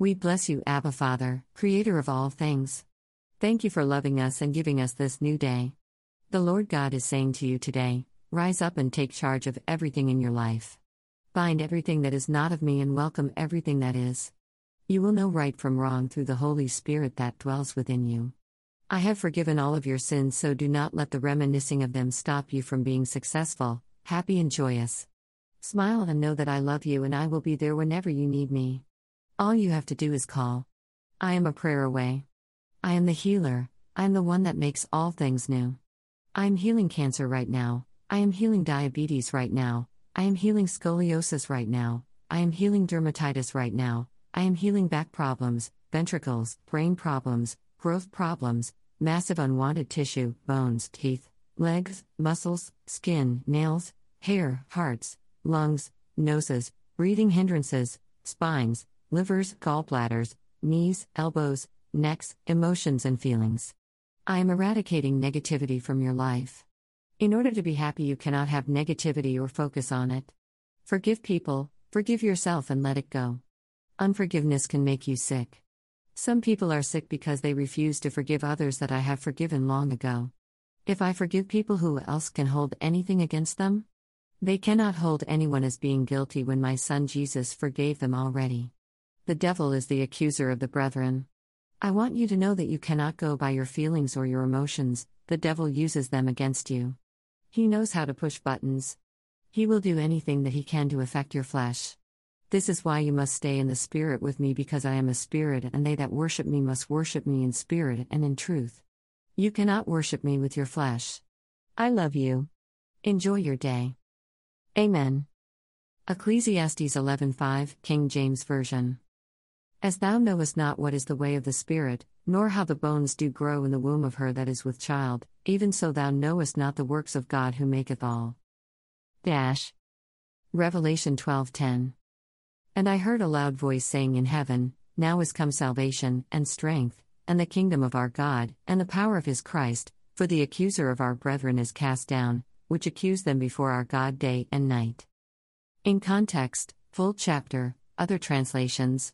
We bless you, Abba Father, Creator of all things. Thank you for loving us and giving us this new day. The Lord God is saying to you today, rise up and take charge of everything in your life. Bind everything that is not of me and welcome everything that is. You will know right from wrong through the Holy Spirit that dwells within you. I have forgiven all of your sins, so do not let the reminiscing of them stop you from being successful, happy and joyous. Smile and know that I love you and I will be there whenever you need me. All you have to do is call. I am a prayer away. I am the healer. I am the one that makes all things new. I am healing cancer right now. I am healing diabetes right now. I am healing scoliosis right now. I am healing dermatitis right now. I am healing back problems, ventricles, brain problems, growth problems, massive unwanted tissue, bones, teeth, legs, muscles, skin, nails, hair, hearts, lungs, noses, breathing hindrances, spines, livers, gallbladders, knees, elbows, necks, emotions and feelings. I am eradicating negativity from your life. In order to be happy, you cannot have negativity or focus on it. Forgive people, forgive yourself and let it go. Unforgiveness can make you sick. Some people are sick because they refuse to forgive others that I have forgiven long ago. If I forgive people, who else can hold anything against them? They cannot hold anyone as being guilty when my son Jesus forgave them already. The devil is the accuser of the brethren. I want you to know that you cannot go by your feelings or your emotions. The devil uses them against you. He knows how to push buttons. He will do anything that he can to affect your flesh. This is why you must stay in the Spirit with me, because I am a Spirit, and they that worship me must worship me in spirit and in truth. You cannot worship me with your flesh. I love you. Enjoy your day. Amen. Ecclesiastes 11:5, King James Version. As thou knowest not what is the way of the Spirit, nor how the bones do grow in the womb of her that is with child, even so thou knowest not the works of God who maketh all. Revelation 12:10. And I heard a loud voice saying in heaven, now is come salvation, and strength, and the kingdom of our God, and the power of his Christ, for the accuser of our brethren is cast down, which accused them before our God day and night. In context, full chapter, other translations.